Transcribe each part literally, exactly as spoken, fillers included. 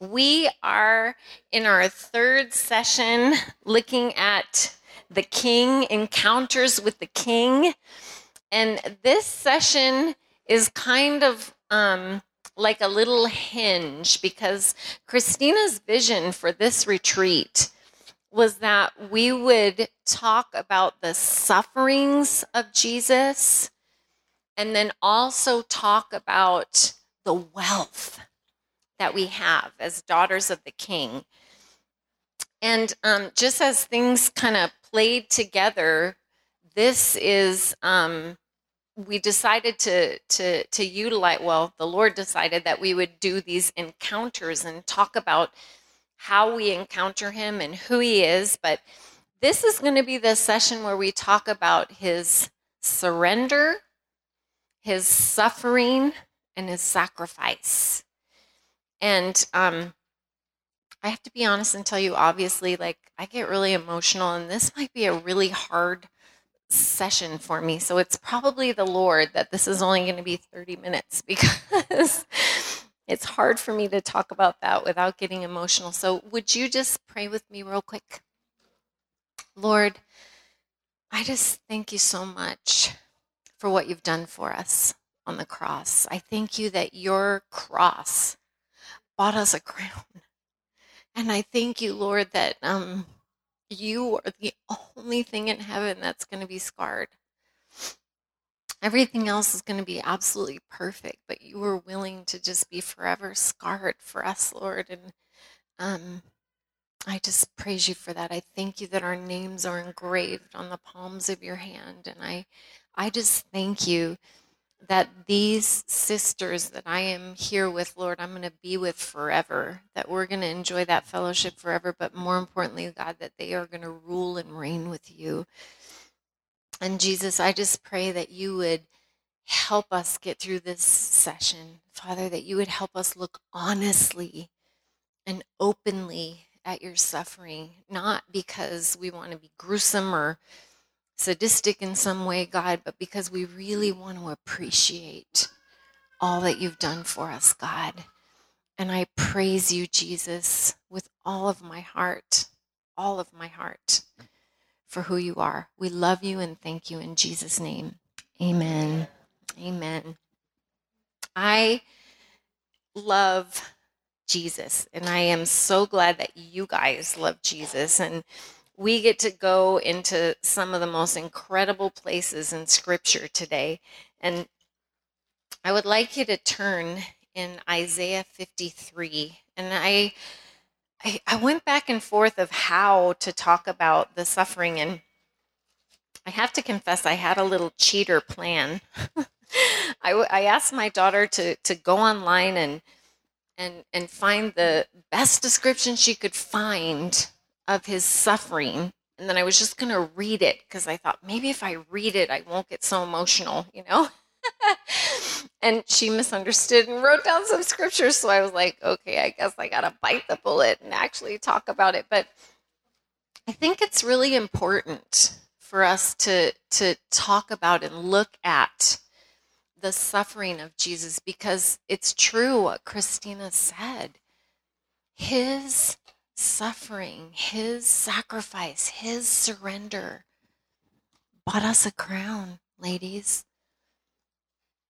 We are in our third session looking at the King, encounters with the King. And this session is kind of um, like a little hinge, because Christina's vision for this retreat was that we would talk about the sufferings of Jesus and then also talk about the wealth that we have as daughters of the King. And um, just as things kind of played together, this is, um, we decided to, to, to utilize, well, the Lord decided that we would do these encounters and talk about how we encounter him and who he is. But this is going to be the session where we talk about his surrender, his suffering, and his sacrifice. And um, I have to be honest and tell you, obviously, like, I get really emotional, and this might be a really hard session for me. So it's probably the Lord that this is only going to be thirty minutes, because it's hard for me to talk about that without getting emotional. So would you just pray with me real quick? Lord, I just thank you so much for what you've done for us on the cross. I thank you that your cross bought us a crown. And I thank you, Lord, that um, you are the only thing in heaven that's going to be scarred. Everything else is going to be absolutely perfect, but you were willing to just be forever scarred for us, Lord. And um, I just praise you for that. I thank you that our names are engraved on the palms of your hand. And I, I just thank you that these sisters that I am here with, Lord, I'm going to be with forever, that we're going to enjoy that fellowship forever, but more importantly, God, that they are going to rule and reign with you. And Jesus, I just pray that you would help us get through this session, Father, that you would help us look honestly and openly at your suffering, not because we want to be gruesome or sadistic in some way, God, but because we really want to appreciate all that you've done for us, God. And I praise you, Jesus, with all of my heart, all of my heart, for who you are. We love you and thank you in Jesus' name. Amen. Amen. I love Jesus, and I am so glad that you guys love Jesus, and we get to go into some of the most incredible places in Scripture today. And I would like you to turn in Isaiah fifty-three. And I, I I went back and forth of how to talk about the suffering. And I have to confess, I had a little cheater plan. I, I asked my daughter to, to go online and, and, and find the best description she could find of his suffering, and then I was just going to read it, because I thought, maybe if I read it, I won't get so emotional, you know? And she misunderstood and wrote down some scriptures, so I was like, okay, I guess I got to bite the bullet and actually talk about it. But I think it's really important for us to, to talk about and look at the suffering of Jesus, because it's true what Christina said. His suffering, his sacrifice, his surrender bought us a crown, ladies.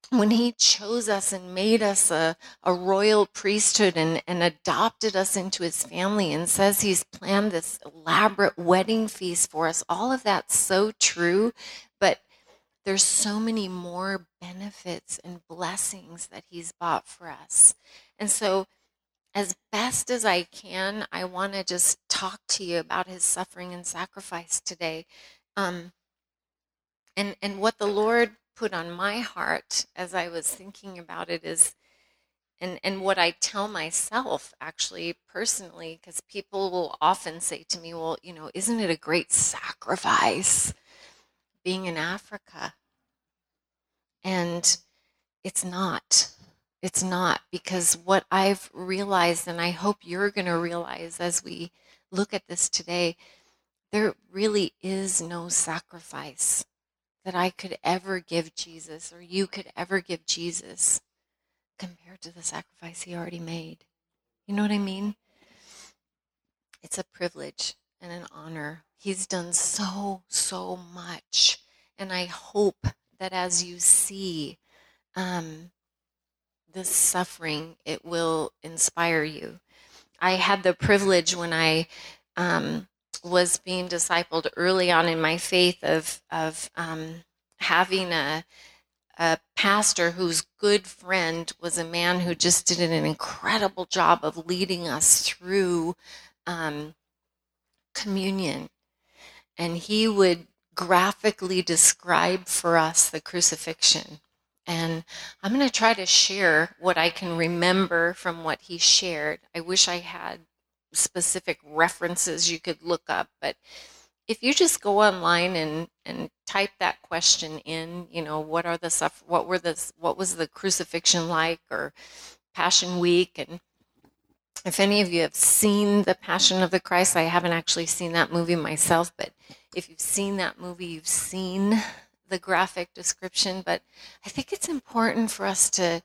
When he chose us and made us a, a royal priesthood and, and adopted us into his family, and says he's planned this elaborate wedding feast for us, all of that's so true, but there's so many more benefits and blessings that he's bought for us. And so, as best as I can, I want to just talk to you about his suffering and sacrifice today. Um, and, and what the Lord put on my heart as I was thinking about it is, and, and what I tell myself actually personally, because people will often say to me, well, you know, isn't it a great sacrifice being in Africa? And it's not. It's not, because what I've realized, and I hope you're going to realize as we look at this today, there really is no sacrifice that I could ever give Jesus, or you could ever give Jesus, compared to the sacrifice he already made. You know what I mean? It's a privilege and an honor. He's done so, so much. And I hope that as you see um, this suffering, it will inspire you. I had the privilege when I um, was being discipled early on in my faith of, of um, having a, a pastor whose good friend was a man who just did an incredible job of leading us through um, communion. And he would graphically describe for us the crucifixion. And I'm going to try to share what I can remember from what he shared. I wish I had specific references you could look up, but if you just go online and, and type that question in, you know, what are the suff- what were the what was the crucifixion like, or Passion Week, and if any of you have seen The Passion of the Christ, I haven't actually seen that movie myself, but if you've seen that movie, you've seen the graphic description. But I think it's important for us to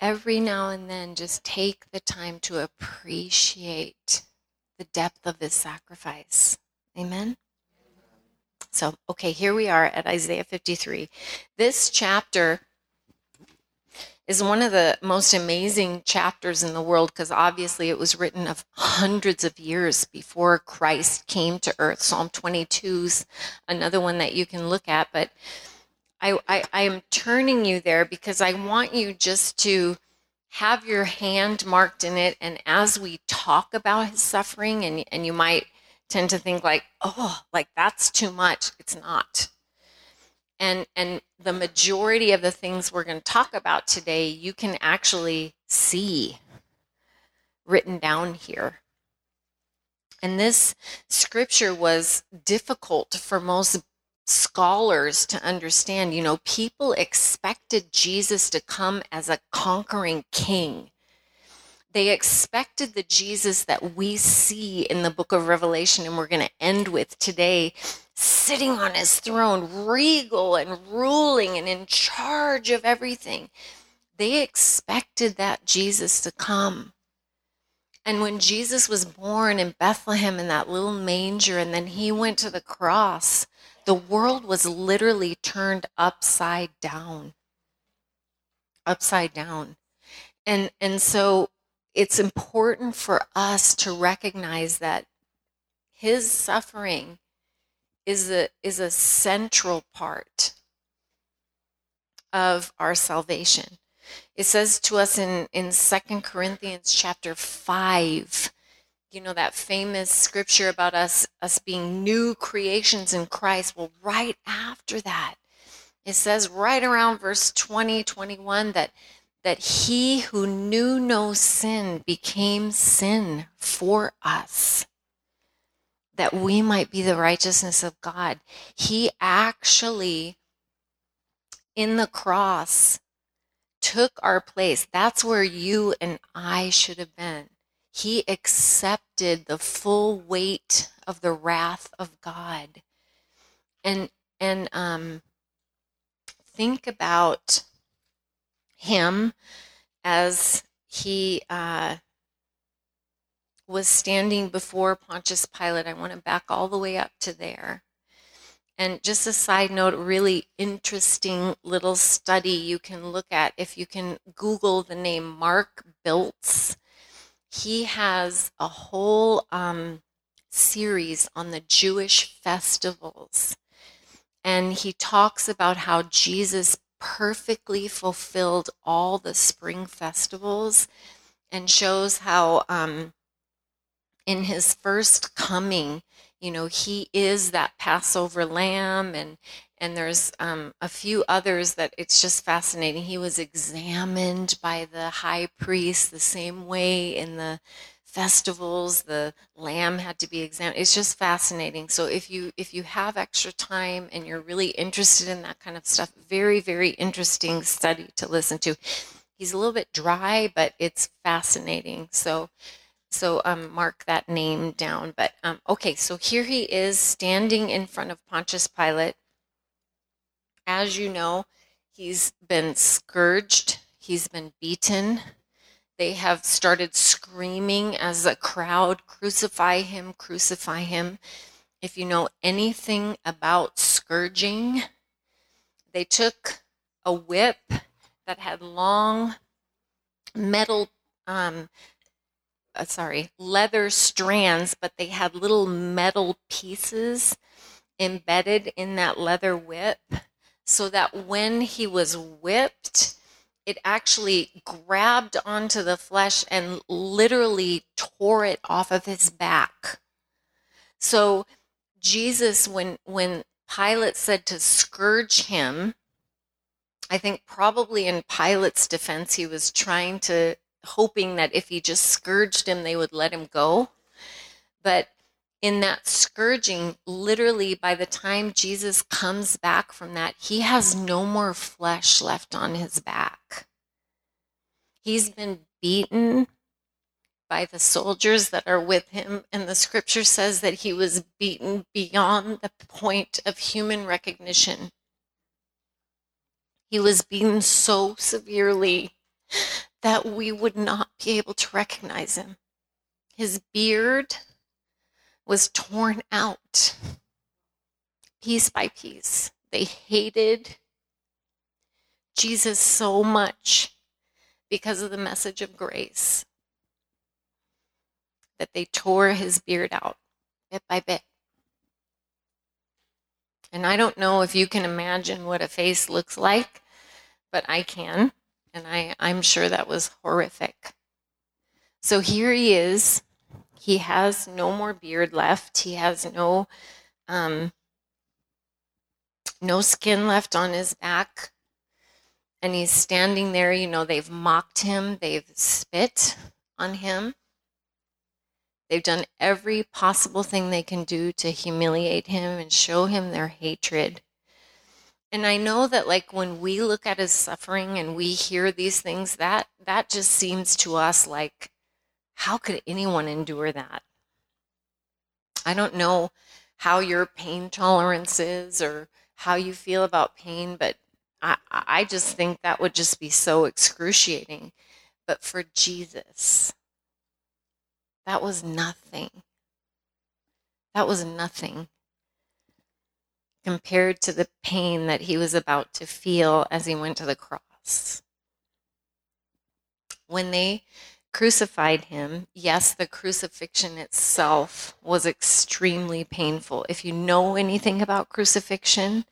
every now and then just take the time to appreciate the depth of this sacrifice. Amen? So, okay, here we are at Isaiah fifty-three. This chapter is one of the most amazing chapters in the world, because obviously it was written of hundreds of years before Christ came to earth. Psalm twenty-two is another one that you can look at, but I, I, I am turning you there because I want you just to have your hand marked in it, and as we talk about his suffering, and, and you might tend to think like, oh, like that's too much. It's not. And and the majority of the things we're going to talk about today, you can actually see written down here. And this scripture was difficult for most scholars to understand. You know, people expected Jesus to come as a conquering king. They expected the Jesus that we see in the book of Revelation, and we're going to end with today, sitting on his throne, regal and ruling and in charge of everything. They expected that Jesus to come. And when Jesus was born in Bethlehem in that little manger, and then he went to the cross, the world was literally turned upside down. Upside down. And, and so it's important for us to recognize that his suffering is a, is a central part of our salvation. It says to us in, in Second Corinthians chapter five, you know, that famous scripture about us, us being new creations in Christ. Well, right after that, it says right around verse twenty, twenty-one, that that he who knew no sin became sin for us, that we might be the righteousness of God. He actually, in the cross, took our place. That's where you and I should have been. He accepted the full weight of the wrath of God. And, and um, think about him as he uh, was standing before Pontius Pilate. I want to back all the way up to there. And just a side note, really interesting little study you can look at if you can Google the name Mark Biltz. He has a whole um, series on the Jewish festivals. And he talks about how Jesus perfectly fulfilled all the spring festivals, and shows how um, in his first coming, you know, he is that Passover lamb, and and there's um, a few others that it's just fascinating. He was examined by the high priest the same way in the festivals. The lamb had to be examined. It's just fascinating. So if you if you have extra time and you're really interested in that kind of stuff, very, very interesting study to listen to. He's a little bit dry, but it's fascinating. So so um, mark that name down. But um, okay, so here he is standing in front of Pontius Pilate. As you know, he's been scourged. He's been beaten. They have started screaming as a crowd, "Crucify him, crucify him." If you know anything about scourging, they took a whip that had long metal, um, uh, sorry, leather strands, but they had little metal pieces embedded in that leather whip so that when he was whipped, it actually grabbed onto the flesh and literally tore it off of his back. So Jesus, when when Pilate said to scourge him, I think probably in Pilate's defense, he was trying to, hoping that if he just scourged him, they would let him go. But in that scourging, literally by the time Jesus comes back from that, he has no more flesh left on his back. He's been beaten by the soldiers that are with him, and the scripture says that he was beaten beyond the point of human recognition. He was beaten so severely that we would not be able to recognize him. His beard was torn out piece by piece. They hated Jesus so much because of the message of grace that they tore his beard out bit by bit. And I don't know if you can imagine what a face looks like, but I can, and I, I'm sure that was horrific. So here he is. He has no more beard left. He has no um, no skin left on his back. And he's standing there. You know, they've mocked him. They've spit on him. They've done every possible thing they can do to humiliate him and show him their hatred. And I know that, like, when we look at his suffering and we hear these things, that that just seems to us like, how could anyone endure that? I don't know how your pain tolerance is or how you feel about pain, but I, I just think that would just be so excruciating. But for Jesus, that was nothing. That was nothing compared to the pain that he was about to feel as he went to the cross. When they crucified him, yes, the crucifixion itself was extremely painful. If you know anything about crucifixion,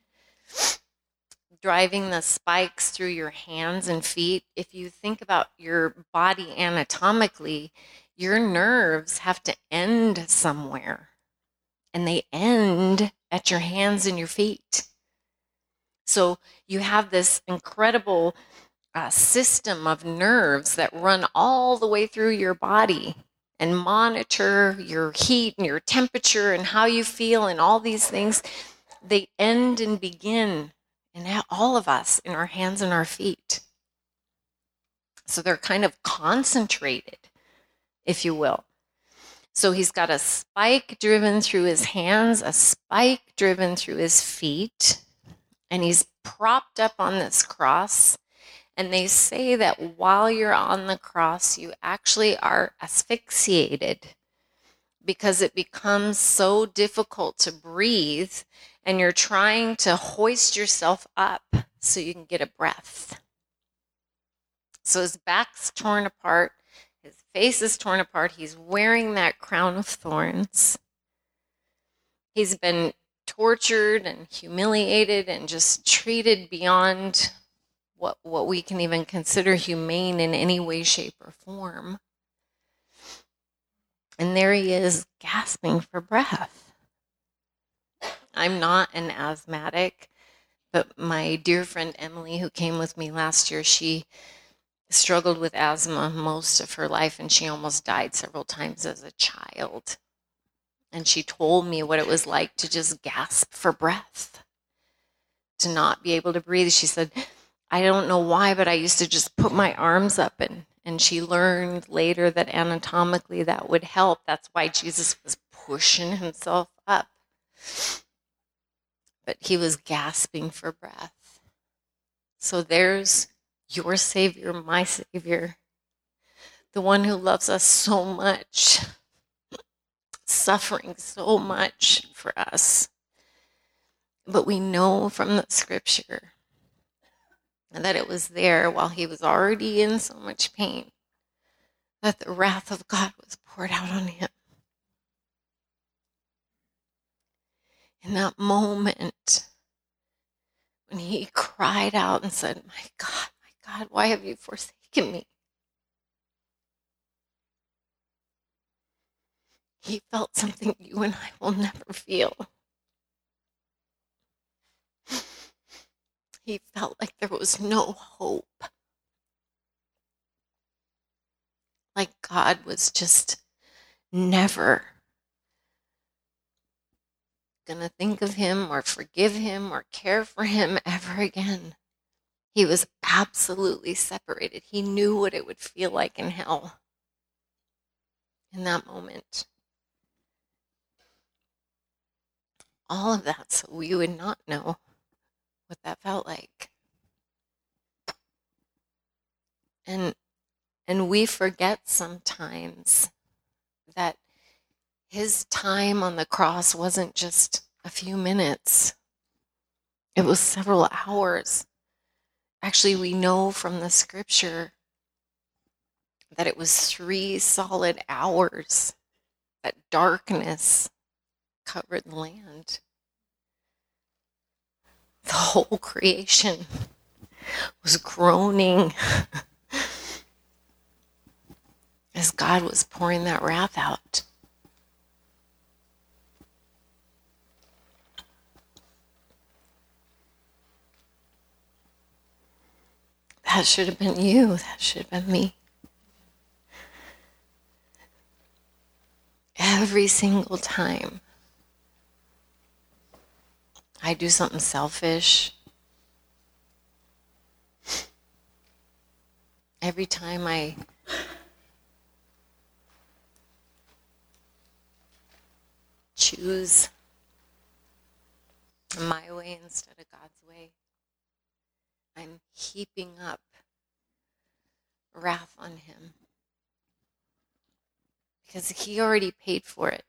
driving the spikes through your hands and feet, if you think about your body anatomically, your nerves have to end somewhere, and they end at your hands and your feet. So you have this incredible a system of nerves that run all the way through your body and monitor your heat and your temperature and how you feel and all these things. They end and begin in all of us, in our hands and our feet. So they're kind of concentrated, if you will. So he's got a spike driven through his hands, a spike driven through his feet, and he's propped up on this cross. And they say that while you're on the cross, you actually are asphyxiated because it becomes so difficult to breathe, and you're trying to hoist yourself up so you can get a breath. So his back's torn apart, his face is torn apart, he's wearing that crown of thorns. He's been tortured and humiliated and just treated beyond What, what we can even consider humane in any way, shape, or form. And there he is, gasping for breath. I'm not an asthmatic, but my dear friend Emily, who came with me last year, she struggled with asthma most of her life, and she almost died several times as a child. And she told me what it was like to just gasp for breath, to not be able to breathe. She said, I don't know why, but I used to just put my arms up, and, and she learned later that anatomically that would help. That's why Jesus was pushing himself up. But he was gasping for breath. So there's your Savior, my Savior, the one who loves us so much, suffering so much for us. But we know from the scripture that it was there while he was already in so much pain that the wrath of God was poured out on him. In that moment, when he cried out and said, "My God, my God, why have you forsaken me?" He felt something you and I will never feel. He felt like there was no hope. Like God was just never going to think of him or forgive him or care for him ever again. He was absolutely separated. He knew what it would feel like in hell in that moment. All of that so we would not know what that felt like. And and we forget sometimes that his time on the cross wasn't just a few minutes. It was several hours. Actually, we know from the scripture that it was three solid hours that darkness covered the land. The whole creation was groaning as God was pouring that wrath out. That should have been you. That should have been me. Every single time I do something selfish, every time I choose my way instead of God's way, I'm heaping up wrath on him. Because he already paid for it.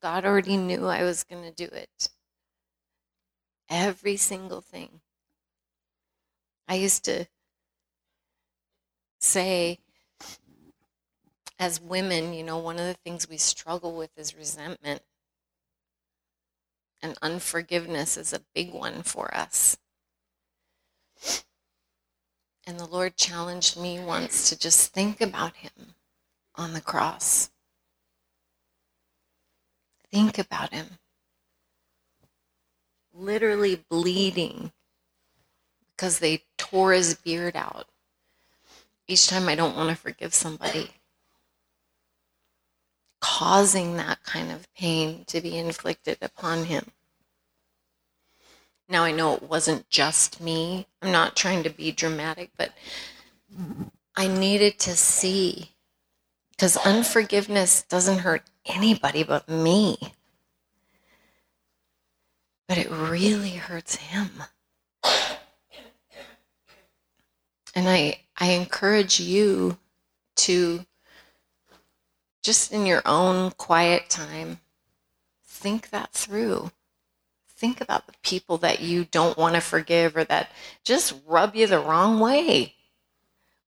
God already knew I was going to do it. Every single thing. I used to say, as women, you know, one of the things we struggle with is resentment. And unforgiveness is a big one for us. And the Lord challenged me once to just think about him on the cross. Think about him. Literally bleeding because they tore his beard out. Each time I don't want to forgive somebody. Causing that kind of pain to be inflicted upon him. Now I know it wasn't just me. I'm not trying to be dramatic, but I needed to see, because unforgiveness doesn't hurt anybody but me. But it really hurts him. And I, I encourage you to, just in your own quiet time, think that through. Think about the people that you don't want to forgive or that just rub you the wrong way.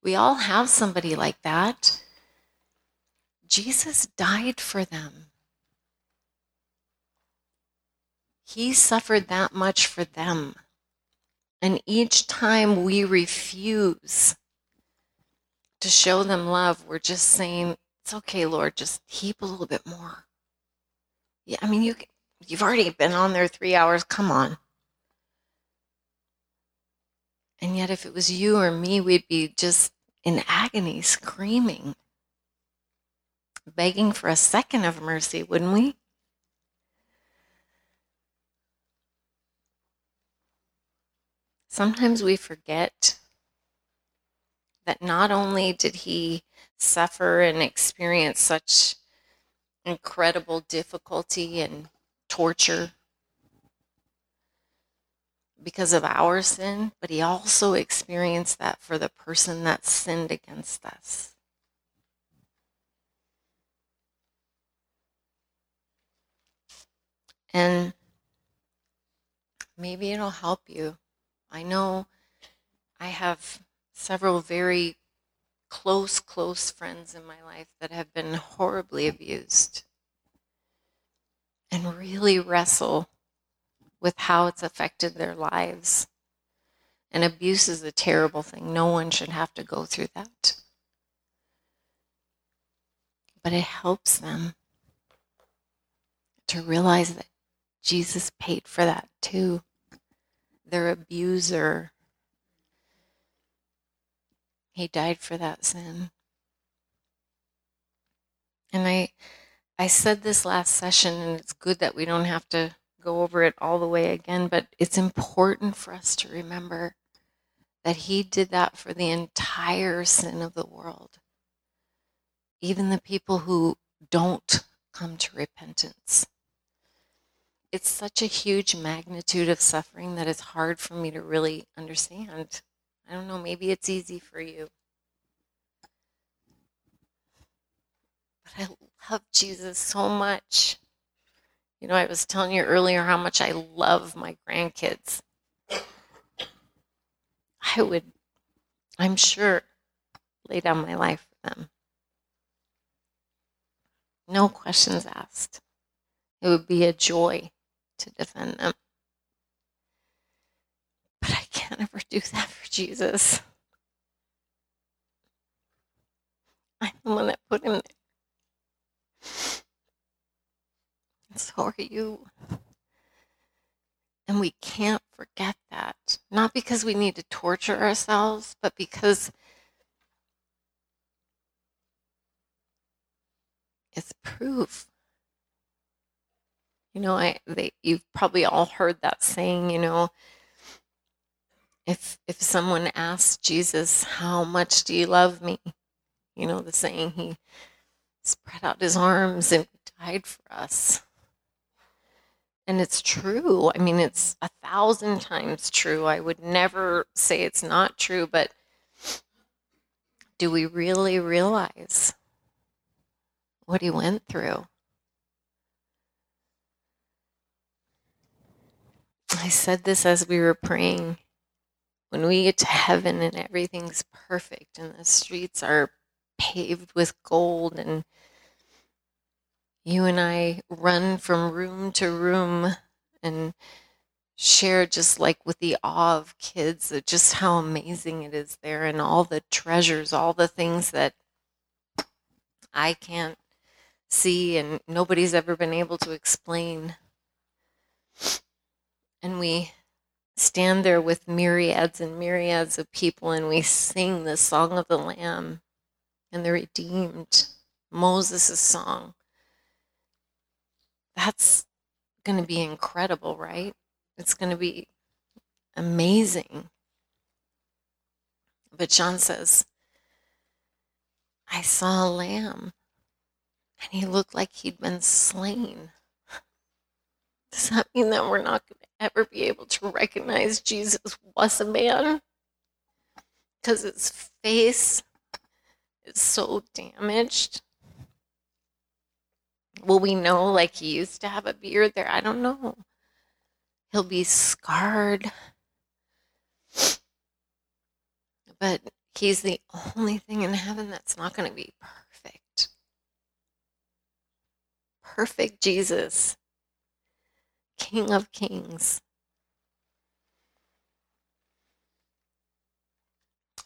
We all have somebody like that. Jesus died for them. He suffered that much for them. And each time we refuse to show them love, we're just saying, "It's okay, Lord, just heap a little bit more." Yeah, I mean, you can. You've already been on there three hours. Come on. And yet if it was you or me, we'd be just in agony, screaming, begging for a second of mercy, wouldn't we? Sometimes we forget that not only did he suffer and experience such incredible difficulty and torture because of our sin, but he also experienced that for the person that sinned against us. And maybe it'll help you. I know I have several very close, close friends in my life that have been horribly abused and really wrestle with how it's affected their lives. And abuse is a terrible thing. No one should have to go through that. But it helps them to realize that Jesus paid for that too. Their abuser, he died for that sin. And I I said this last session, and it's good that we don't have to go over it all the way again, but it's important for us to remember that he did that for the entire sin of the world. Even the people who don't come to repentance. It's such a huge magnitude of suffering that it's hard for me to really understand. I don't know, maybe it's easy for you. But I love Jesus so much. You know, I was telling you earlier how much I love my grandkids. I would, I'm sure, lay down my life for them. No questions asked. It would be a joy to defend them. But I can't ever do that for Jesus. I'm the one that put him there. And so are you. And we can't forget that. Not because we need to torture ourselves, but because it's proof. You know, I they, you've probably all heard that saying, you know, if if someone asks Jesus, how much do you love me? You know, the saying, he spread out his arms and died for us. And it's true. I mean, it's a thousand times true. I would never say it's not true, but do we really realize what he went through? I said this as we were praying. When we get to heaven and everything's perfect and the streets are paved with gold and you and I run from room to room and share, just like with the awe of kids, just how amazing it is there and all the treasures, all the things that I can't see and nobody's ever been able to explain. And we stand there with myriads and myriads of people and we sing the song of the Lamb and the redeemed, Moses' song. That's going to be incredible, right? It's going to be amazing. But John says, I saw a lamb and he looked like he'd been slain. Does that mean that we're not going to ever be able to recognize Jesus was a man? Because his face is so damaged. Will we know like he used to have a beard there? I don't know. He'll be scarred. But he's the only thing in heaven that's not going to be perfect. Perfect Jesus. King of Kings.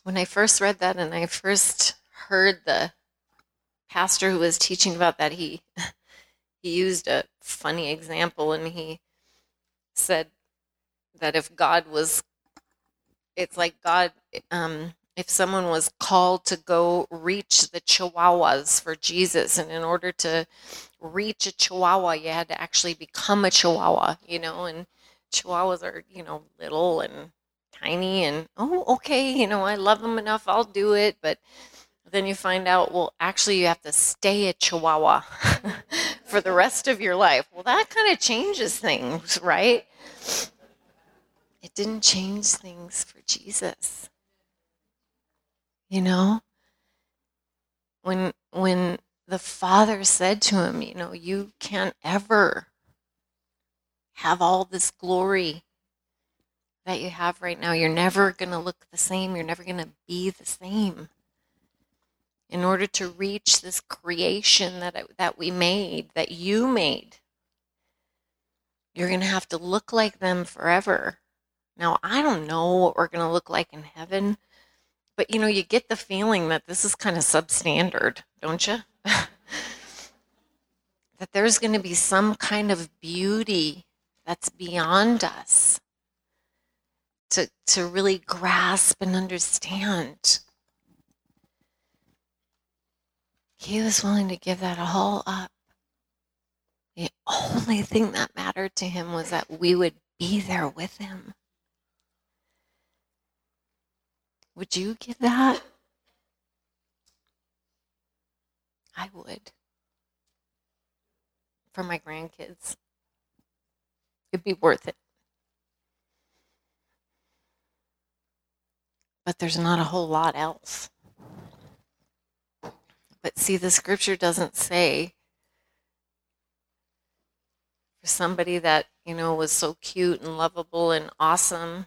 When I first read that and I first heard the pastor who was teaching about that, he he used a funny example and he said that if God was, it's like God, um, if someone was called to go reach the Chihuahuas for Jesus, and in order to reach a Chihuahua, you had to actually become a Chihuahua, you know, and Chihuahuas are, you know, little and tiny and, oh, okay, you know, I love them enough, I'll do it. But then you find out, well, actually you have to stay a Chihuahua for the rest of your life. Well, that kind of changes things, right? It didn't change things for Jesus. You know, when when the Father said to him, you know, you can't ever have all this glory that you have right now. You're never going to look the same. You're never going to be the same. In order to reach this creation that that we made, that you made, you're going to have to look like them forever. Now, I don't know what we're going to look like in heaven, but, you know, you get the feeling that this is kind of substandard, don't you? That there's going to be some kind of beauty that's beyond us to, to really grasp and understand. He was willing to give that all up. The only thing that mattered to him was that we would be there with him. Would you give that? I would. For my grandkids. It'd be worth it. But there's not a whole lot else. But see, the scripture doesn't say for somebody that, you know, was so cute and lovable and awesome.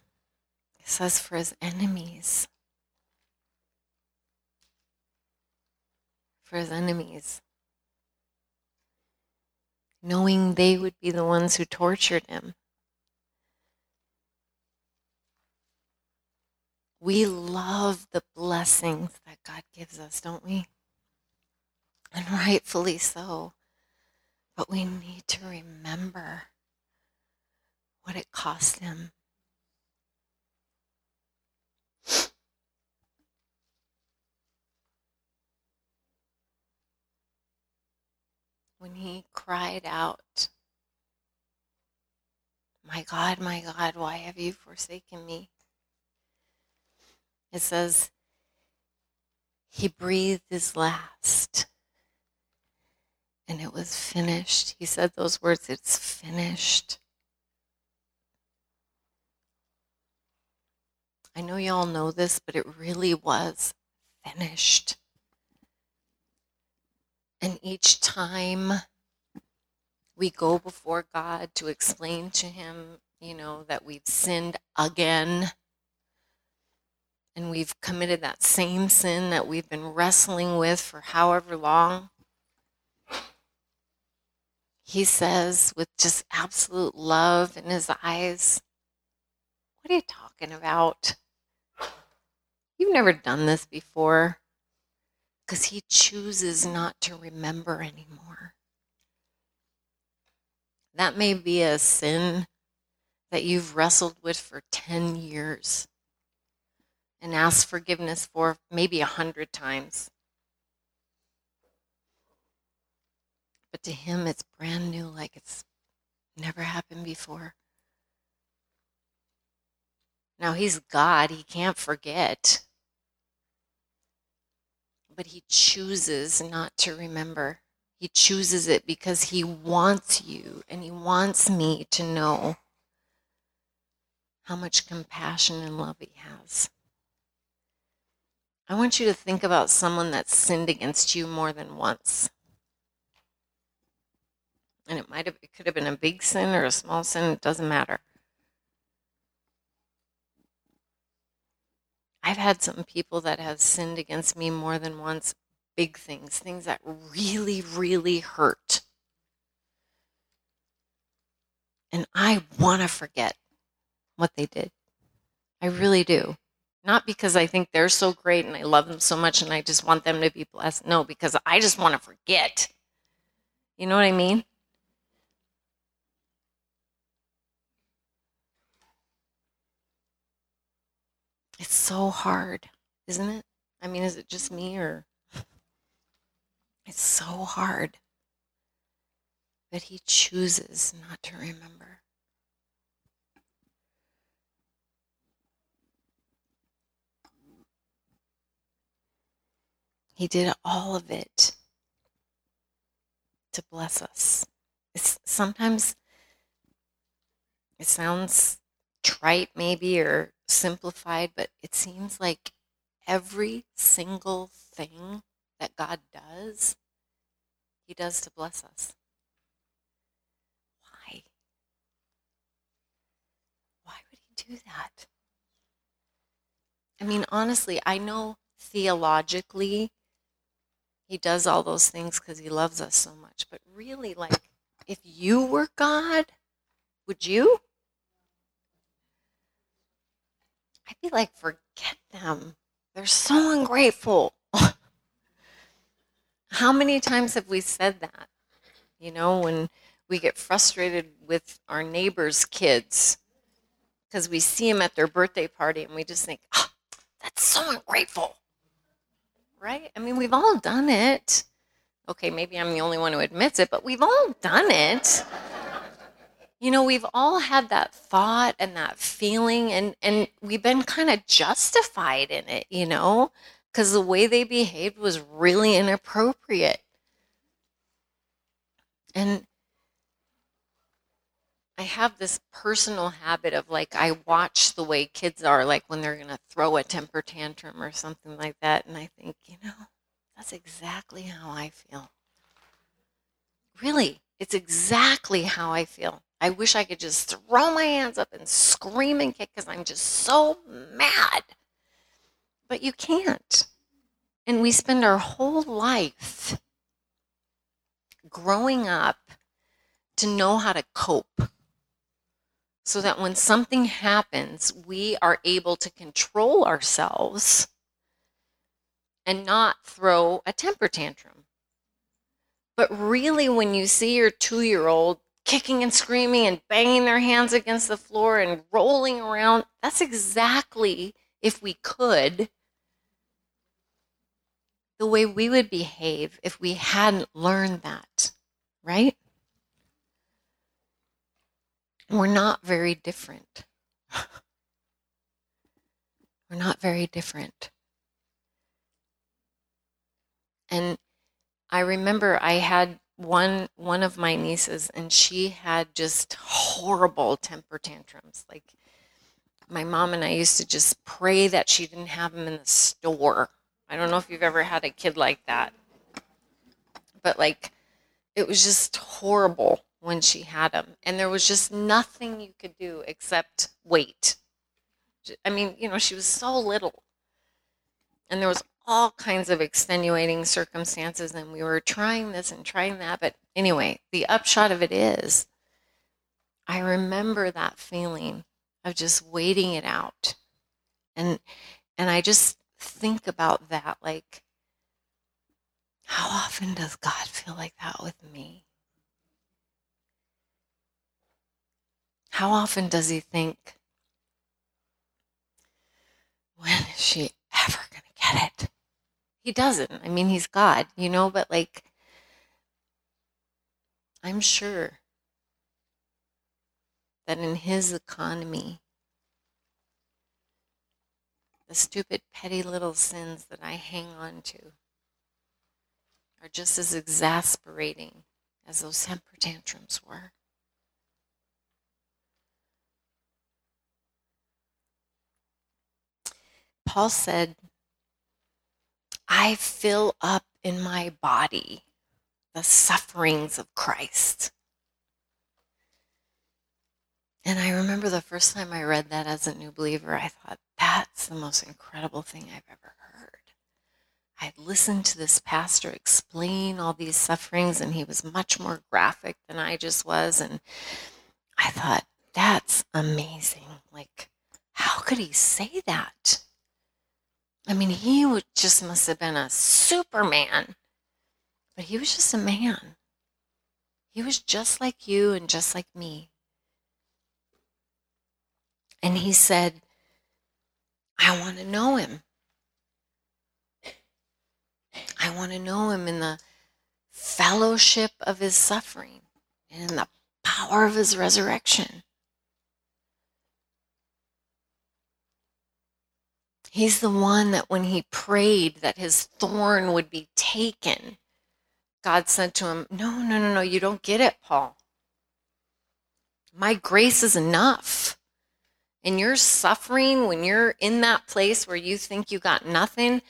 It says for his enemies. For his enemies. Knowing they would be the ones who tortured him. We love the blessings that God gives us, don't we? And rightfully so. But we need to remember what it cost him. When he cried out, "My God, my God, why have you forsaken me?" It says, he breathed his last, and it was finished. He said those words, "It's finished." I know y'all know this, but it really was finished. And each time we go before God to explain to him, you know, that we've sinned again and we've committed that same sin that we've been wrestling with for however long, he says with just absolute love in his eyes, "What are you talking about? You've never done this before." Because he chooses not to remember anymore. That may be a sin that you've wrestled with for ten years and asked forgiveness for maybe a hundred times. But to him, it's brand new, like it's never happened before. Now, he's God, he can't forget. But he chooses not to remember. He chooses it because he wants you and he wants me to know how much compassion and love he has. I want you to think about someone that's sinned against you more than once. And it might have, it could have been a big sin or a small sin, it doesn't matter. I've had some people that have sinned against me more than once, big things, things that really, really hurt. And I want to forget what they did. I really do. Not because I think they're so great and I love them so much and I just want them to be blessed. No, because I just want to forget. You know what I mean? It's so hard, isn't it? I mean, is it just me or? It's so hard. But he chooses not to remember. He did all of it to bless us. It's, sometimes it sounds trite maybe or simplified, but it seems like every single thing that God does, he does to bless us. Why? do that? I mean, honestly, I know theologically he does all those things because he loves us so much. But really, like, if you were God, would you? I'd be like, forget them. They're so ungrateful. How many times have we said that? You know, when we get frustrated with our neighbors' kids because we see them at their birthday party and we just think, oh, that's so ungrateful, right? I mean, we've all done it. Okay, maybe I'm the only one who admits it, but we've all done it. You know, we've all had that thought and that feeling, and, and we've been kind of justified in it, you know, because the way they behaved was really inappropriate. And I have this personal habit of, like, I watch the way kids are, like, when they're going to throw a temper tantrum or something like that, and I think, you know, that's exactly how I feel. Really, it's exactly how I feel. I wish I could just throw my hands up and scream and kick because I'm just so mad. But you can't. And we spend our whole life growing up to know how to cope so that when something happens, we are able to control ourselves and not throw a temper tantrum. But really, when you see your two-year-old kicking and screaming and banging their hands against the floor and rolling around, that's exactly, if we could, the way we would behave if we hadn't learned that, right? We're not very different. We're not very different. And I remember I had one one of my nieces, and she had just horrible temper tantrums. Like, my mom and I used to just pray that she didn't have them in the store. I don't know if you've ever had a kid like that. But, like, it was just horrible when she had them. And there was just nothing you could do except wait. I mean, you know, she was so little. And there was all kinds of extenuating circumstances. And we were trying this and trying that. But anyway, the upshot of it is, I remember that feeling of just waiting it out. And, and I just think about that, like, how often does God feel like that with me? How often does he think, when is she ever going to get it? He doesn't. I mean, he's God, you know, but, like, I'm sure that in his economy, the stupid, petty little sins that I hang on to are just as exasperating as those temper tantrums were. Paul said, I fill up in my body the sufferings of Christ. And I remember the first time I read that as a new believer, I thought, that's the most incredible thing I've ever heard. I'd listened to this pastor explain all these sufferings, and he was much more graphic than I just was. And I thought, that's amazing. Like, how could he say that? I mean, he would, just must have been a superman. But he was just a man. He was just like you and just like me. And he said, I want to know him. I want to know him in the fellowship of his suffering and in the power of his resurrection. He's the one that when he prayed that his thorn would be taken, God said to him, no, no, no, no, you don't get it, Paul. My grace is enough. And you're suffering when you're in that place where you think you got nothing,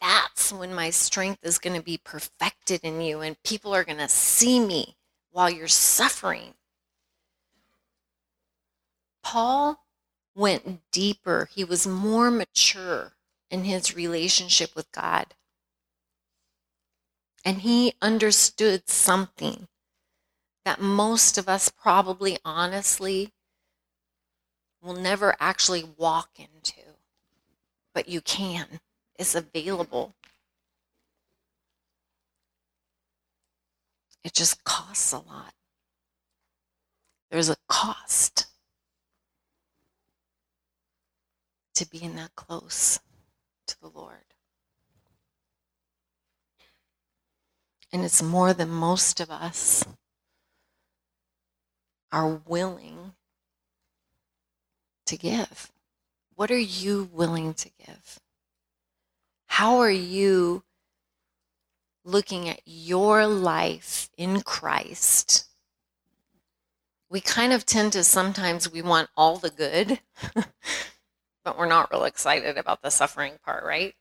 that's when my strength is going to be perfected in you, and people are going to see me while you're suffering. Paul went deeper. He was more mature in his relationship with God. And he understood something that most of us probably, honestly, will never actually walk into. But you can. It's available. It just costs a lot. There's a cost to being that close to the Lord. And it's more than most of us are willing to give. What are you willing to give? How are you looking at your life in Christ? We kind of tend to sometimes we want all the good, but we're not real excited about the suffering part, right?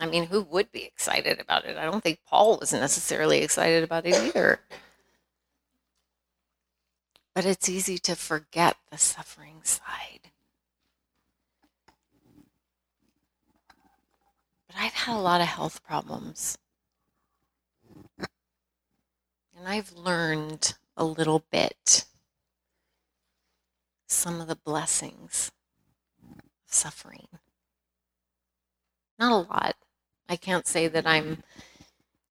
I mean, who would be excited about it? I don't think Paul was necessarily excited about it either. But it's easy to forget the suffering side. But I've had a lot of health problems. And I've learned a little bit some of the blessings of suffering. Not a lot. I can't say that I'm,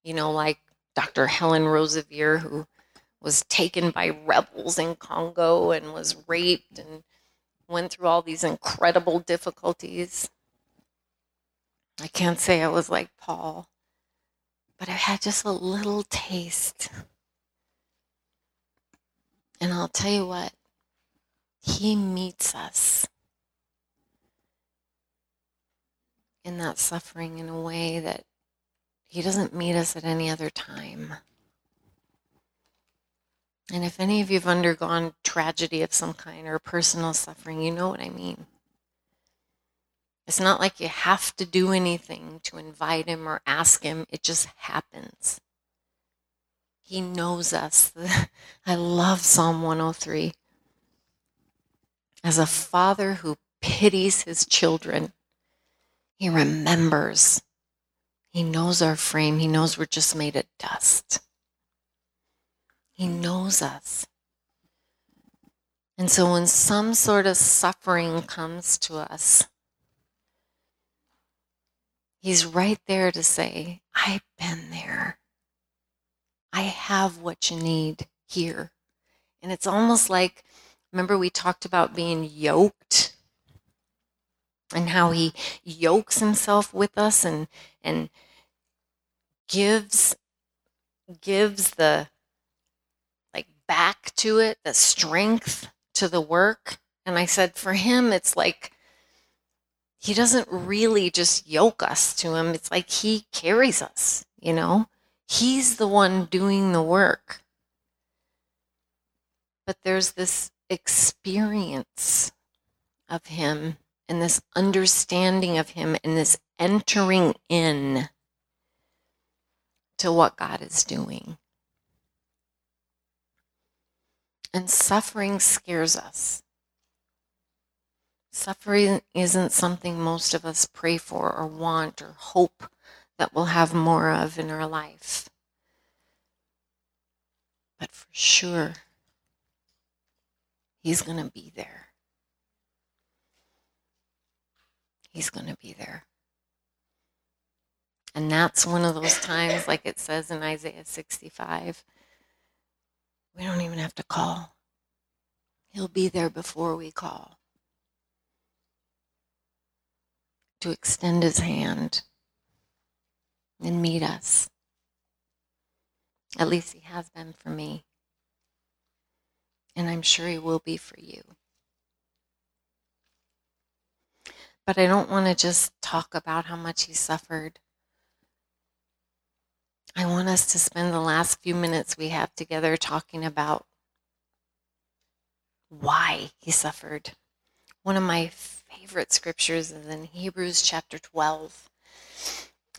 you know, like Doctor Helen Rosevear, who was taken by rebels in Congo and was raped and went through all these incredible difficulties. I can't say I was like Paul, but I had just a little taste. And I'll tell you what, he meets us in that suffering in a way that he doesn't meet us at any other time. And if any of you have undergone tragedy of some kind or personal suffering, you know what I mean. It's not like you have to do anything to invite him or ask him. It just happens. He knows us. I love Psalm one oh three. As a father who pities his children, he remembers. He knows our frame. He knows we're just made of dust. He knows us. And so when some sort of suffering comes to us, he's right there to say, I've been there. I have what you need here. And it's almost like, remember we talked about being yoked and how he yokes himself with us and and gives gives the back to it, the strength to the work. And I said, for him, it's like he doesn't really just yoke us to him. It's like he carries us, you know? He's the one doing the work. But there's this experience of him and this understanding of him and this entering in to what God is doing. And suffering scares us. Suffering isn't something most of us pray for or want or hope that we'll have more of in our life. But for sure, he's going to be there. He's going to be there. And that's one of those times, like it says in Isaiah sixty-five, we don't even have to call. He'll be there before we call. To extend his hand and meet us. At least he has been for me. And I'm sure he will be for you. But I don't want to just talk about how much he suffered. I want us to spend the last few minutes we have together talking about why he suffered. One of my favorite scriptures is in Hebrews chapter twelve.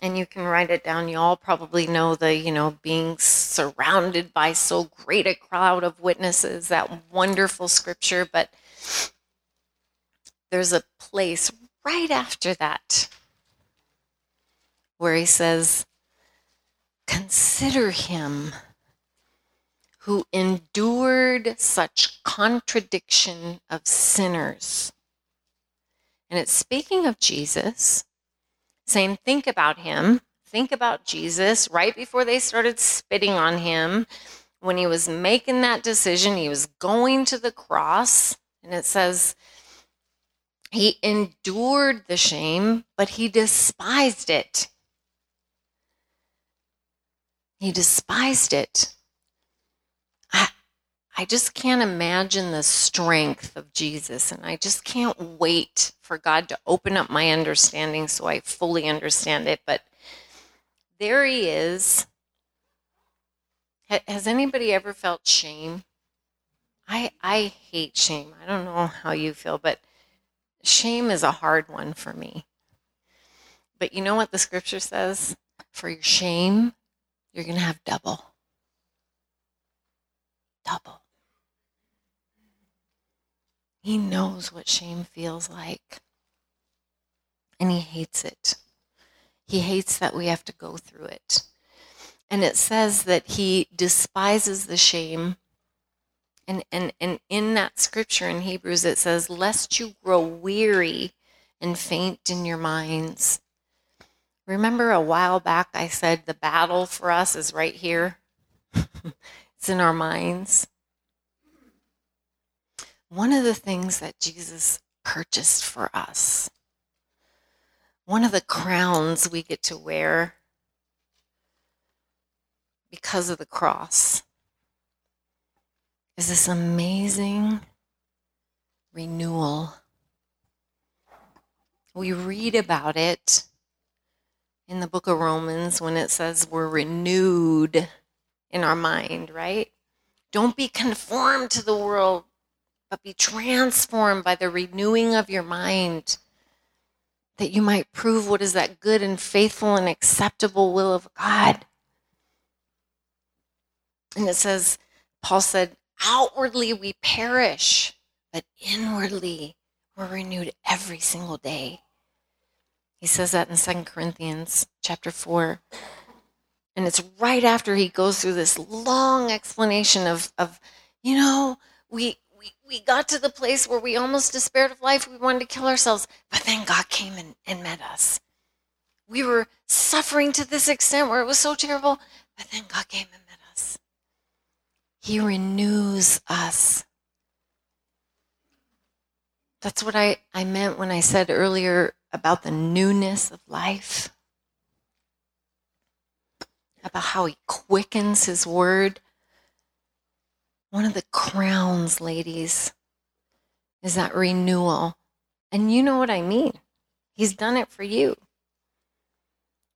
And you can write it down. You all probably know the, you know, being surrounded by so great a crowd of witnesses, that wonderful scripture. But there's a place right after that where he says, consider him who endured such contradiction of sinners. And it's speaking of Jesus, saying, think about him, think about Jesus right before they started spitting on him. When he was making that decision, he was going to the cross, and it says he endured the shame, but he despised it. He despised it. I, I just can't imagine the strength of Jesus, and I just can't wait for God to open up my understanding so I fully understand it. But there he is. Has anybody ever felt shame? I I hate shame. I don't know how you feel, but shame is a hard one for me. But you know what the scripture says? For your shame, you're going to have double. Double. He knows what shame feels like. And he hates it. He hates that we have to go through it. And it says that he despises the shame. And, and, and in that scripture in Hebrews, it says, lest you grow weary and faint in your minds. Remember a while back I said the battle for us is right here. It's in our minds. One of the things that Jesus purchased for us, one of the crowns we get to wear because of the cross, is this amazing renewal. We read about it in the book of Romans when it says we're renewed in our mind, right? Don't be conformed to the world, but be transformed by the renewing of your mind, that you might prove what is that good and faithful and acceptable will of God. And it says, Paul said, outwardly we perish, but inwardly we're renewed every single day. He says that in Second Corinthians chapter four. And it's right after he goes through this long explanation of, of you know, we, we, we got to the place where we almost despaired of life. We wanted to kill ourselves. But then God came and, and met us. We were suffering to this extent where it was so terrible. But then God came and met us. He renews us. That's what I, I meant when I said earlier about the newness of life, about how he quickens his word. One of the crowns, ladies, is that renewal. And you know what I mean. He's done it for you.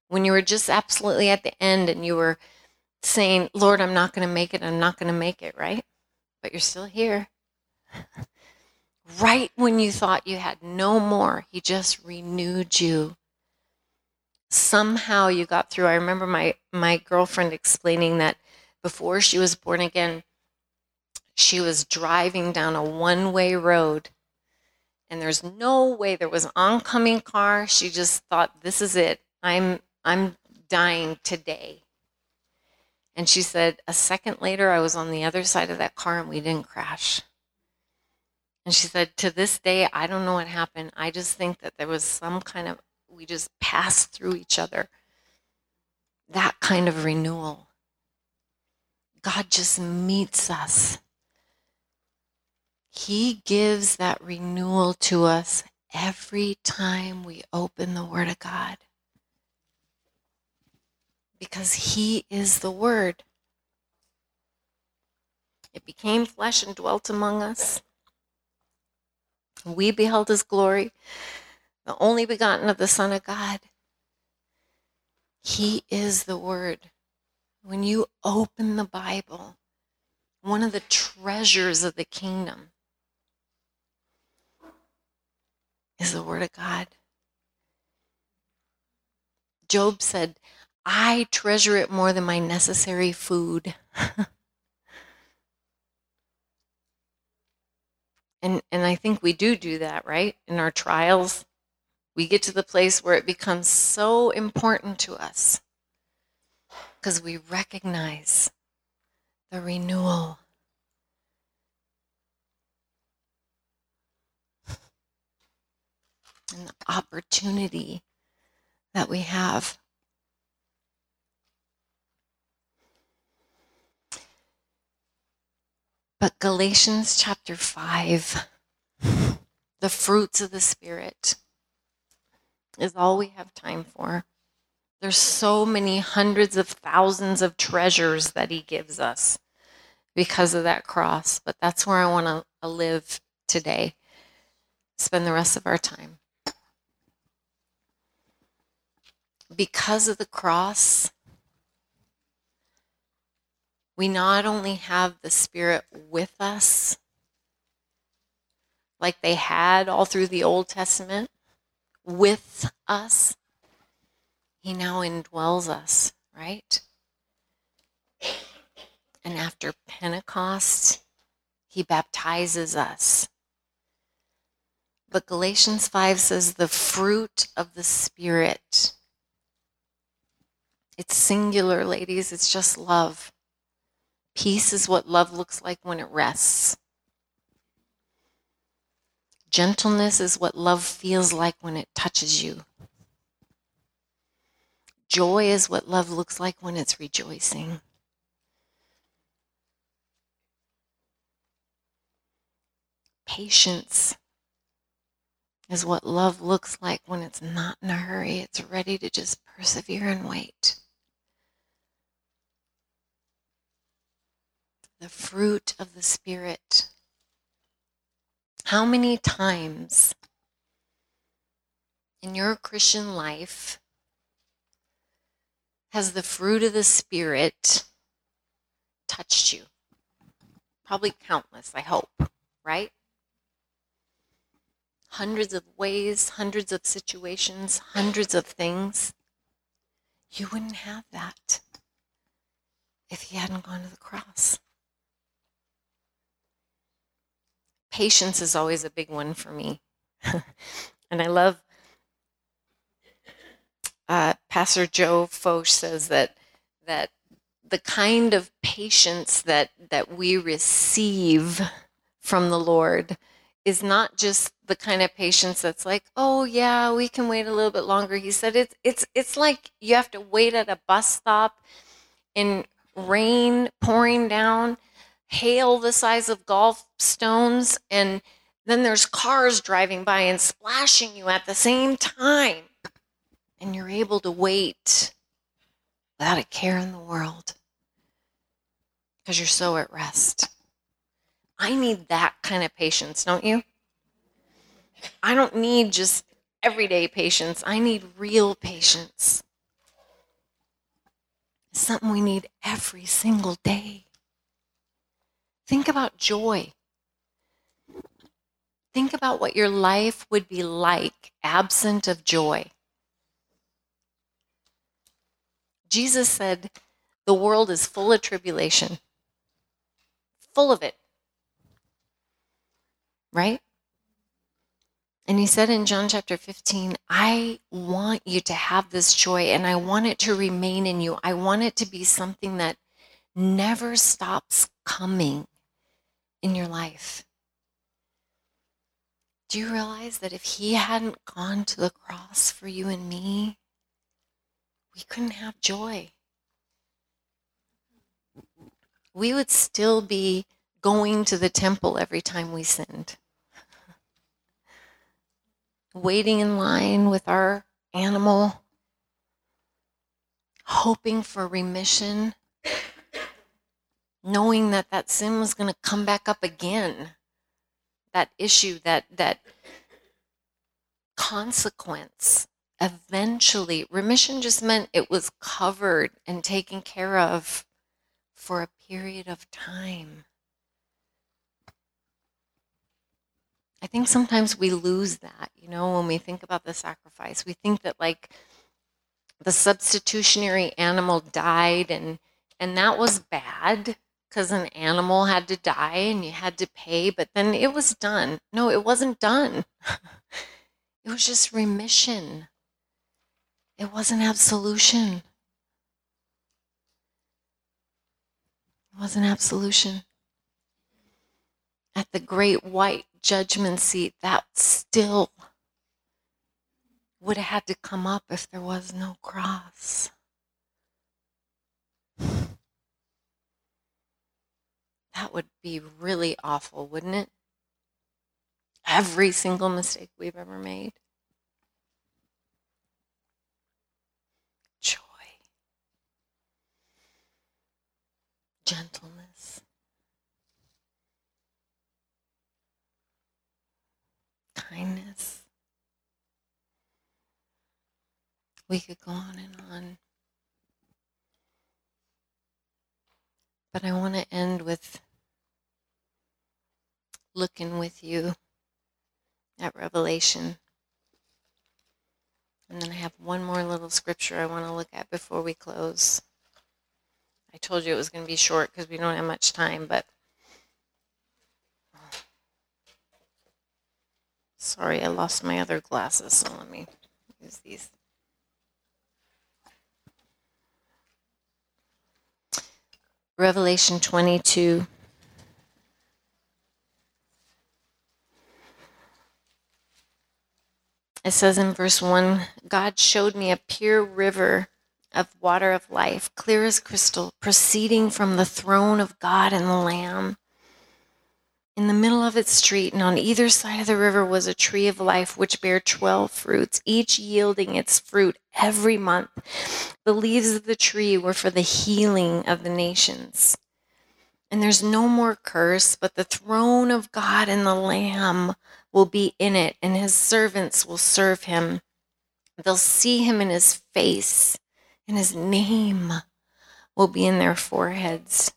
When you were just absolutely at the end and you were saying, Lord, I'm not going to make it. I'm not going to make it, right? But you're still here. Right when you thought you had no more, he just renewed you. Somehow you got through. I remember my, my girlfriend explaining that before she was born again, she was driving down a one-way road. And there's no way there was an oncoming car. She just thought, this is it. I'm I'm dying today. And she said, a second later, I was on the other side of that car and we didn't crash. And she said, to this day, I don't know what happened. I just think that there was some kind of, we just passed through each other. That kind of renewal. God just meets us. He gives that renewal to us every time we open the Word of God. Because he is the Word. It became flesh and dwelt among us. We beheld his glory, the only begotten of the Son of God. He is the Word. When you open the Bible, one of the treasures of the kingdom is the Word of God. Job said, I treasure it more than my necessary food. And and I think we do do that, right? In our trials, we get to the place where it becomes so important to us because we recognize the renewal. And the opportunity that we have. But Galatians chapter five, the fruits of the Spirit, is all we have time for. There's so many hundreds of thousands of treasures that he gives us because of that cross. But that's where I want to live today, spend the rest of our time. Because of the cross, we not only have the Spirit with us, like they had all through the Old Testament, with us, he now indwells us, right? And after Pentecost, he baptizes us. But Galatians five says the fruit of the Spirit. It's singular, ladies. It's just love. Peace is what love looks like when it rests. Gentleness is what love feels like when it touches you. Joy is what love looks like when it's rejoicing. Patience is what love looks like when it's not in a hurry. It's ready to just persevere and wait. The fruit of the Spirit. How many times in your Christian life has the fruit of the Spirit touched you? Probably countless, I hope, right? Hundreds of ways, hundreds of situations, hundreds of things. You wouldn't have that if he hadn't gone to the cross. Patience is always a big one for me. And I love, uh, Pastor Joe Foch says that that the kind of patience that, that we receive from the Lord is not just the kind of patience that's like, oh yeah, we can wait a little bit longer. He said it's it's it's like you have to wait at a bus stop in rain pouring down, hail the size of golf stones, and then there's cars driving by and splashing you at the same time. And you're able to wait without a care in the world because you're so at rest. I need that kind of patience, don't you? I don't need just everyday patience. I need real patience. It's something we need every single day. Think about joy. Think about what your life would be like absent of joy. Jesus said, the world is full of tribulation. Full of it. Right? And he said in John chapter fifteen, I want you to have this joy and I want it to remain in you. I want it to be something that never stops coming in your life. Do you realize that if he hadn't gone to the cross for you and me, we couldn't have joy? We would still be going to the temple every time we sinned. Waiting in line with our animal, hoping for remission, knowing that that sin was going to come back up again, that issue, that that consequence, eventually. Remission just meant it was covered and taken care of for a period of time. I think sometimes we lose that, you know, when we think about the sacrifice. We think that, like, the substitutionary animal died, and and that was bad, because an animal had to die and you had to pay, but then it was done. No, it wasn't done. It was just remission. It wasn't absolution. It wasn't absolution. At the great white judgment seat, that still would have had to come up if there was no cross. That would be really awful, wouldn't it? Every single mistake we've ever made. Joy. Gentleness. Kindness. We could go on and on. But I want to end with looking with you at Revelation. And then I have one more little scripture I want to look at before we close. I told you it was going to be short because we don't have much time, but sorry, I lost my other glasses, so let me use these. Revelation twenty-two. It says in verse one, God showed me a pure river of water of life, clear as crystal, proceeding from the throne of God and the Lamb. In the middle of its street and on either side of the river was a tree of life which bare twelve fruits, each yielding its fruit every month. The leaves of the tree were for the healing of the nations. And there's no more curse, but the throne of God and the Lamb will be in it, and his servants will serve him. They'll see him in his face, and his name will be in their foreheads.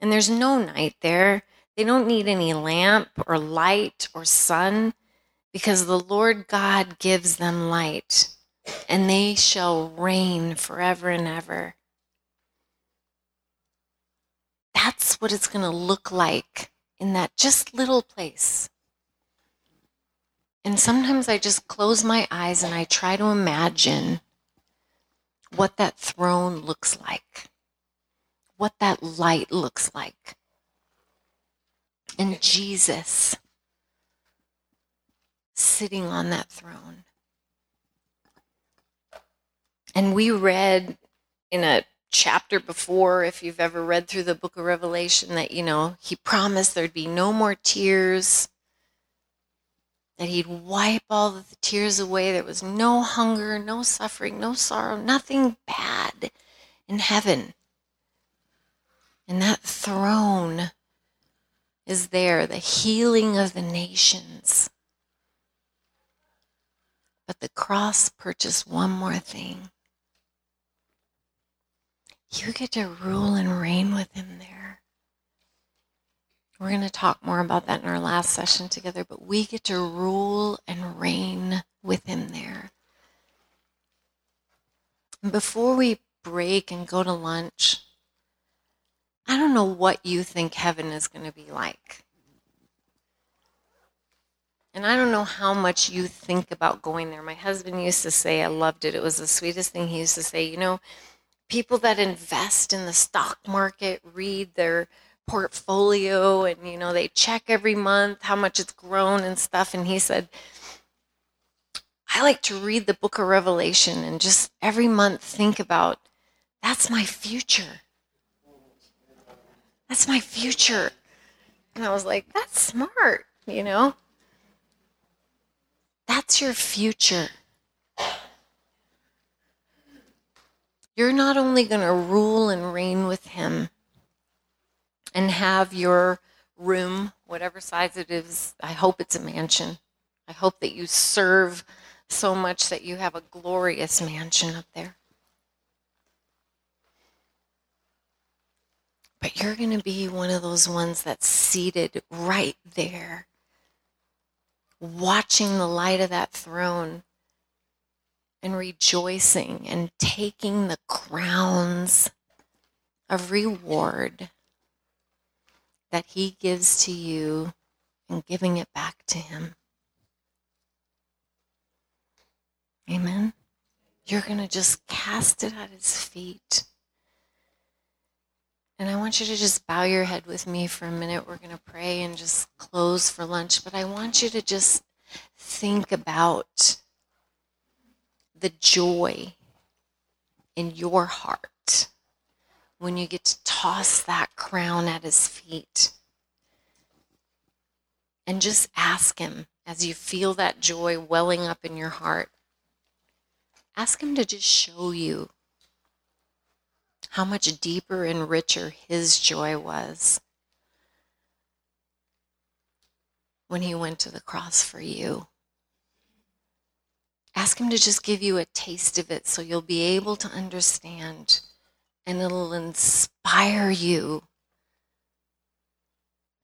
And there's no night there. They don't need any lamp or light or sun, because the Lord God gives them light, and they shall reign forever and ever. That's what it's going to look like in that just little place. And sometimes I just close my eyes and I try to imagine what that throne looks like, what that light looks like. And Jesus sitting on that throne. And we read in a chapter before, if you've ever read through the book of Revelation, that, you know, he promised there'd be no more tears, that he'd wipe all the tears away. There was no hunger, no suffering, no sorrow, nothing bad in heaven. And that throne is there, the healing of the nations. But the cross purchased one more thing. You get to rule and reign with him there. We're going to talk more about that in our last session together, but we get to rule and reign with him there. Before we break and go to lunch, I don't know what you think heaven is going to be like. And I don't know how much you think about going there. My husband used to say, I loved it. It was the sweetest thing. He used to say, you know, people that invest in the stock market read their portfolio and, you know, they check every month how much it's grown and stuff. And he said, I like to read the book of Revelation and just every month think about, that's my future. That's my future. And I was like, that's smart, you know? That's your future. You're not only going to rule and reign with him and have your room, whatever size it is, I hope it's a mansion. I hope that you serve so much that you have a glorious mansion up there. But you're going to be one of those ones that's seated right there, watching the light of that throne and rejoicing and taking the crowns of reward that he gives to you and giving it back to him. Amen. You're going to just cast it at his feet. And I want you to just bow your head with me for a minute. We're going to pray and just close for lunch. But I want you to just think about the joy in your heart when you get to toss that crown at his feet. And just ask him, as you feel that joy welling up in your heart, ask him to just show you how much deeper and richer his joy was when he went to the cross for you. Ask him to just give you a taste of it so you'll be able to understand, and it'll inspire you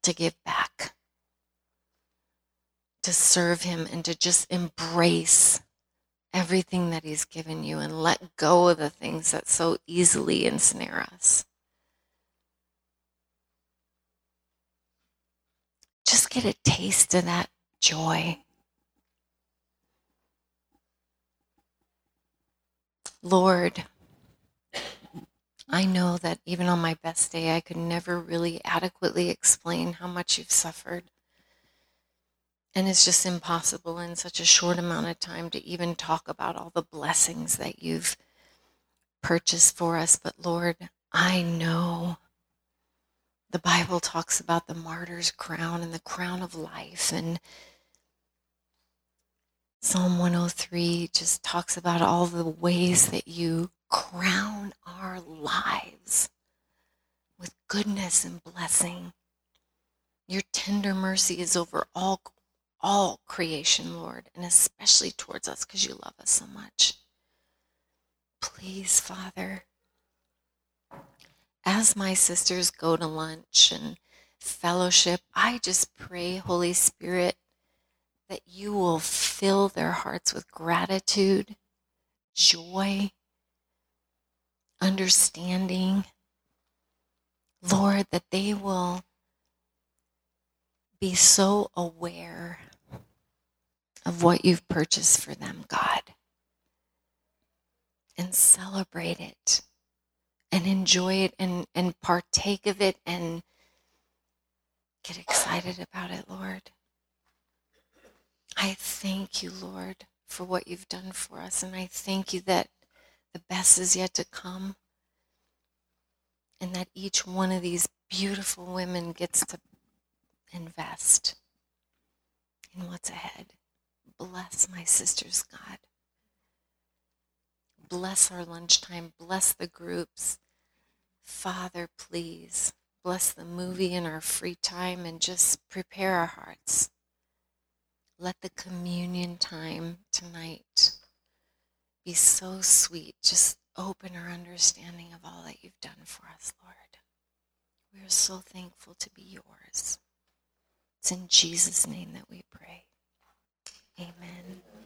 to give back, to serve him, and to just embrace everything that he's given you and let go of the things that so easily ensnare us. Just get a taste of that joy. Lord, I know that even on my best day, I could never really adequately explain how much you've suffered. And it's just impossible in such a short amount of time to even talk about all the blessings that you've purchased for us. But Lord, I know the Bible talks about the martyr's crown and the crown of life. And Psalm one oh three just talks about all the ways that you crown our lives with goodness and blessing. Your tender mercy is over all all creation, Lord, and especially towards us because you love us so much. Please, Father, as my sisters go to lunch and fellowship, I just pray, Holy Spirit, that you will fill their hearts with gratitude, joy, understanding. Lord, that they will be so aware of what you've purchased for them, God, and celebrate it and enjoy it and, and partake of it and get excited about it, Lord. I thank you, Lord, for what you've done for us, and I thank you that the best is yet to come and that each one of these beautiful women gets to invest in what's ahead. Bless my sisters, God. Bless our lunchtime. Bless the groups. Father, please bless the movie and our free time and just prepare our hearts. Let the communion time tonight be so sweet. Just open our understanding of all that you've done for us, Lord. We are so thankful to be yours. It's in Jesus' name that we pray. Amen.